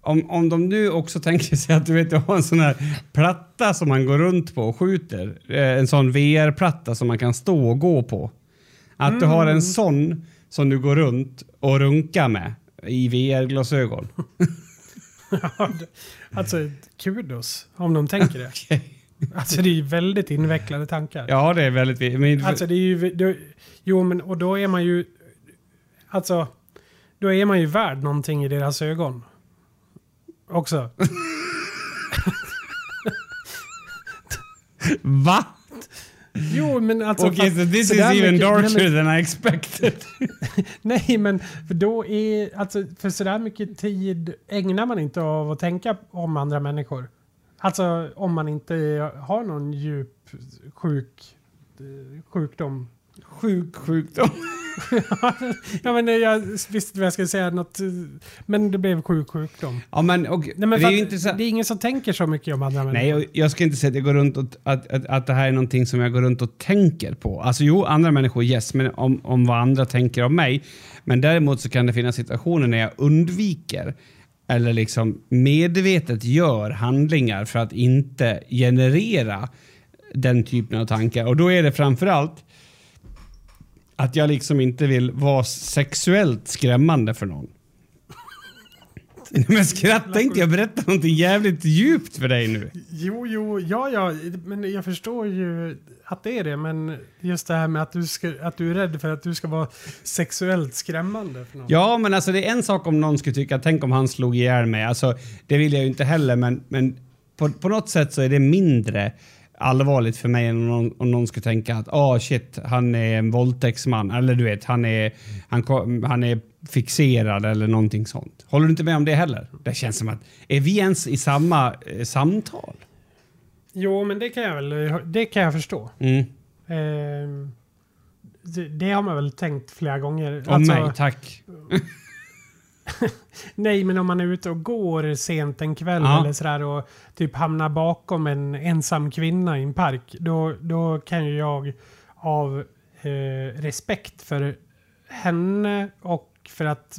Om de nu också tänker sig att du vet, jag har en sån här platta som man går runt på och skjuter. En sån VR-platta som man kan stå och gå på. Att du har en sån som du går runt och runkar med i VR-glasögon. Alltså, kudos om de tänker det. Okay. Alltså det är ju väldigt invecklade tankar. Ja, det är väldigt... Men... Alltså det är ju... Då, jo, men och då är man ju... Alltså, då är man ju värd någonting i deras ögon. Också. Va? Jo, men alltså... Okay, so this is even darker than I expected. Nej, men för då är... Alltså, för sådär mycket tid ägnar man inte av att tänka om andra människor. Alltså, om man inte har någon djup sjukdom. Sjukdom? Ja, men jag visste vad jag skulle säga något, men det blev sjukdom. Ja, men, och, nej, men det, är ju inte så... det är ingen som tänker så mycket om andra människor. Nej, och jag ska inte säga att jag går runt och, att det här är någonting som jag går runt och tänker på. Alltså jo, andra människor, yes, men om vad andra tänker om mig. Men däremot så kan det finnas situationer när jag undviker eller liksom medvetet gör handlingar för att inte generera den typen av tankar. Och då är det framförallt att jag liksom inte vill vara sexuellt skrämmande för någon. Men skratta inte, jag berättar någonting jävligt djupt för dig nu. Jo, ja. Men jag förstår ju att det är det. Men just det här med att du är rädd för att du ska vara sexuellt skrämmande för någon. Ja, men alltså det är en sak om någon skulle tycka, tänk om han slog ihjäl mig. Alltså det vill jag ju inte heller. Men på något sätt så är det mindre allvarligt för mig än om någon skulle tänka att shit, han är en våldtäktsman. Eller du vet, han är fixerad eller någonting sånt. Håller du inte med om det heller? Det känns som att, är vi ens i samma samtal? Jo, men det kan jag förstå. Mm. Det har man väl tänkt flera gånger. Alltså, nej, tack. Nej, men om man är ute och går sent en kväll eller sådär och typ hamnar bakom en ensam kvinna i en park, då kan ju jag av respekt för henne och för att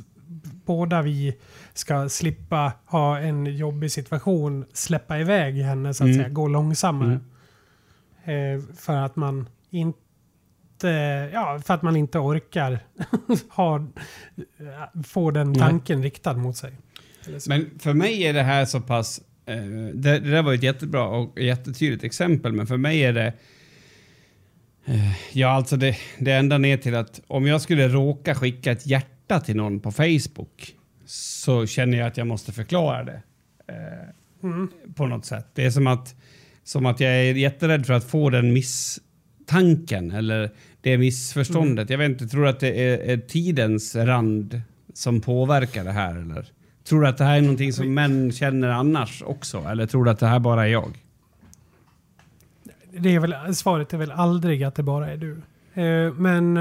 båda vi ska slippa ha en jobbig situation släppa iväg henne så att säga, gå långsammare för att man inte för att man inte orkar få den tanken riktad mot sig. Men för mig är det här så pass det där var ju ett jättebra och jättetydligt exempel, men för mig är det alltså det ända ner till att om jag skulle råka skicka ett hjärta till någon på Facebook så känner jag att jag måste förklara det på något sätt. Det är som att jag är jätterädd för att få den tanken eller det missförståndet. Jag vet inte, tror du att det är tidens rand som påverkar det här, eller tror du att det här är någonting som män känner annars också, eller tror du att det här bara är jag? Det är väl, svaret är väl aldrig att det bara är du. Men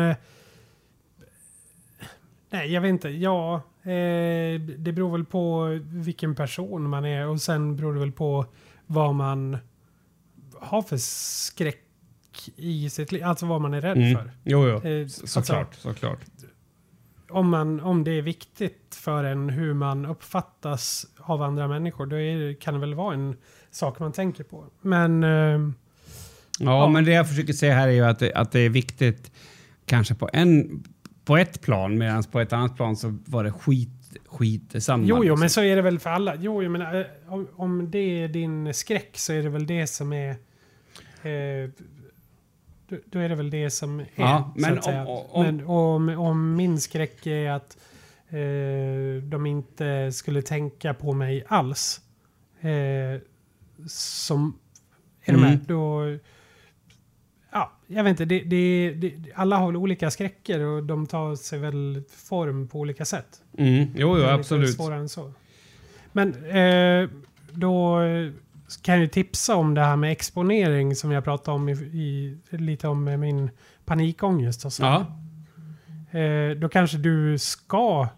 nej, jag vet inte. Ja, det beror väl på vilken person man är och sen beror det väl på vad man har för skräck i sitt liv, alltså vad man är rädd för. Jo. Såklart. Om det är viktigt för en hur man uppfattas av andra människor, då kan det väl vara en sak man tänker på. Men men det jag försöker säga här är ju att det är viktigt kanske på ett plan, medan på ett annat plan så var det skit samma. Jo, men så är det väl för alla. Jo, men om det är din skräck så är det väl det som är då är det väl det som är, men så att om min skräck är att de inte skulle tänka på mig alls som är de här, då jag vet inte, alla har väl olika skräcker och de tar sig väl form på olika sätt. Jo, absolut. Svårare än så. Men då kan ju tipsa om det här med exponering som jag pratade om lite om min panikångest och så. Då kanske du ska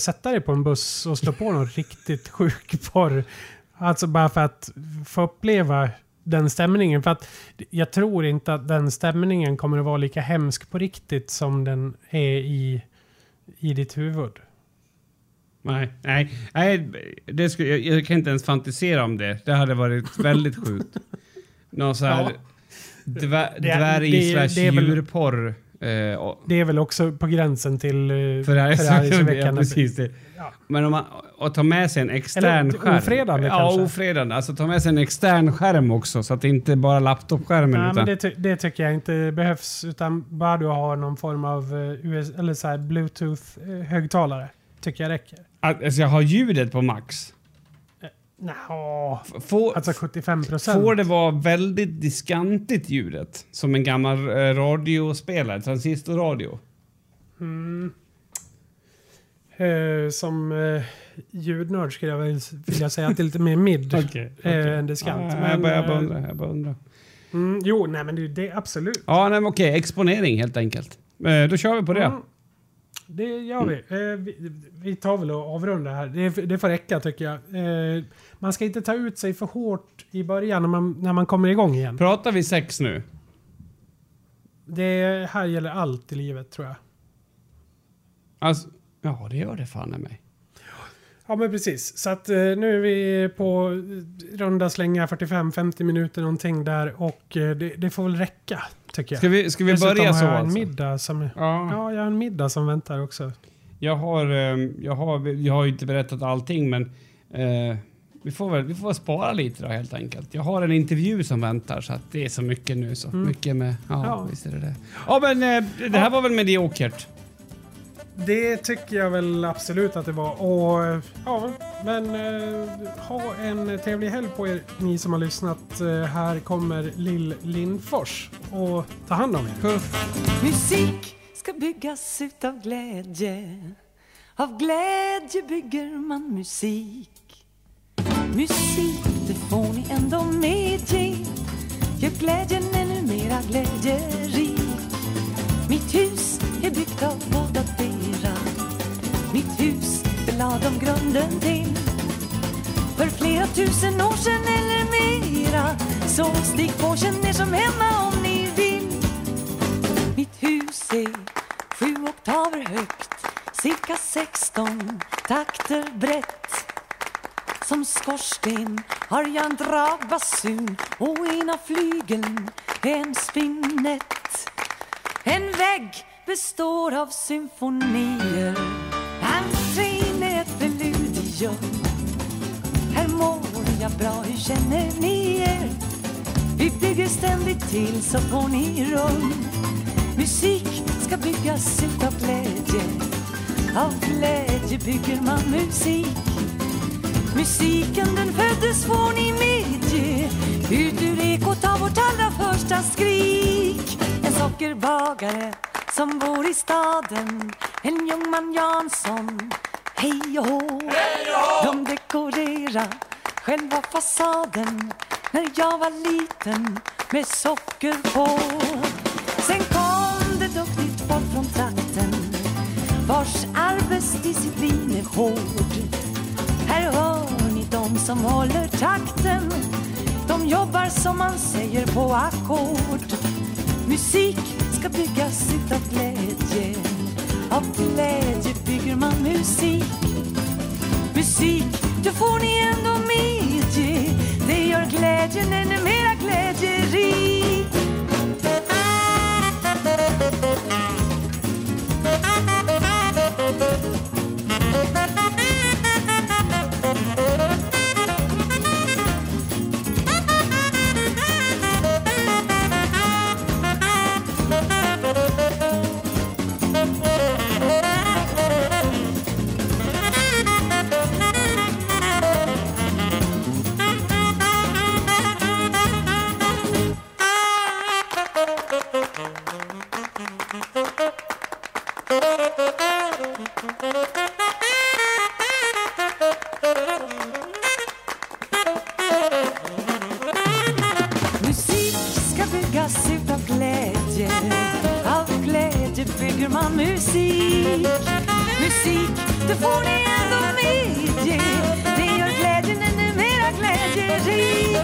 sätta dig på en buss och slå på någon riktigt sjuk porr. Alltså bara för att få uppleva den stämningen. För att jag tror inte att den stämningen kommer att vara lika hemsk på riktigt som den är i ditt huvud. Nej. Det skulle, jag kan inte ens fantisera om det. Det hade varit väldigt sjukt. Någon så här dvärg/djurporr. Det är väl också på gränsen till för det här i veckan. Ja, precis det. Ja. Men om man och tar med sig en extern skärm. Ofredande kanske. Ja, ofredande. Alltså ta med sig en extern skärm också. Så att det inte bara laptopskärmen. Nej, utan... men det tycker jag inte behövs. Utan bara du har någon form av USB, eller så här Bluetooth-högtalare. Tycker jag räcker. Alltså jag har ljudet på max. Alltså 75%. Får det vara väldigt diskantigt ljudet? Som en gammal radiospelare, transistorradio. Som ljudnörd skulle jag vilja säga att det är lite mer mid än diskant. Jag bara undrar. Jo, nej men det är absolut. Ja, nej men okej, exponering helt enkelt. Då kör vi på det. Det gör vi. Vi tar väl och avrundar här. Det får räcka tycker jag. Man ska inte ta ut sig för hårt i början när man kommer igång igen. Pratar vi sex nu? Det här gäller allt i livet tror jag. Alltså, ja det gör det fan i mig. Ja men precis. Så att nu är vi på runda slänga 45-50 minuter någonting där och det får väl räcka. Ska vi börja så? Jag har en middag som väntar också. Jag har inte berättat allting, men vi får spara lite då helt enkelt. Jag har en intervju som väntar, så att det är så mycket nu så mycket med. Ja, visst är det det. Ja, men det här var väl mediokert. Det tycker jag väl absolut att det var. Och ja, men ha en trevlig helg på er, ni som har lyssnat. Här kommer Lill Lindfors och ta hand om er. Puff. Musik ska byggas utav glädje. Av glädje bygger man musik. Musik, det får ni ändå medge. Gör glädjen ännu mera glädjerik. Mitt hus är byggt av båda delar. Mitt hus belade om grunden till. För flera tusen år sedan eller mera. Så stig på, känn er som hemma om ni vill. Mitt hus är 7 oktaver högt. Cirka 16 takter brett. Som skorsten har jag en dragbasun. Och ena flygeln är en spinnett. En vägg består av symfonier. Entrén är ett preludium. Här mår jag bra, hur känner ni er? Vi bygger ständigt till så får ni rum. Musik ska byggas ut av glädje. Av glädje bygger man musik. Musiken den föddes får ni medge. Ut ur ekot av vårt allra första skrik. En sockerbagare som bor i staden. En Ljungman Jansson. Hej och hå. De dekorerar själva fasaden. När jag var liten med socker på. Sen kom det dock nytt folk från trakten. Vars arbetsdisciplin är hård. Här hör ni de som håller takten. De jobbar som man säger på ackord. Musik ska byggas utav glädje. Av glädje bygger man musik. Musik, det får ni ändå medge. Det gör glädjen ännu mera glädjerik. Det gör glädjen ännu mera glädjerik.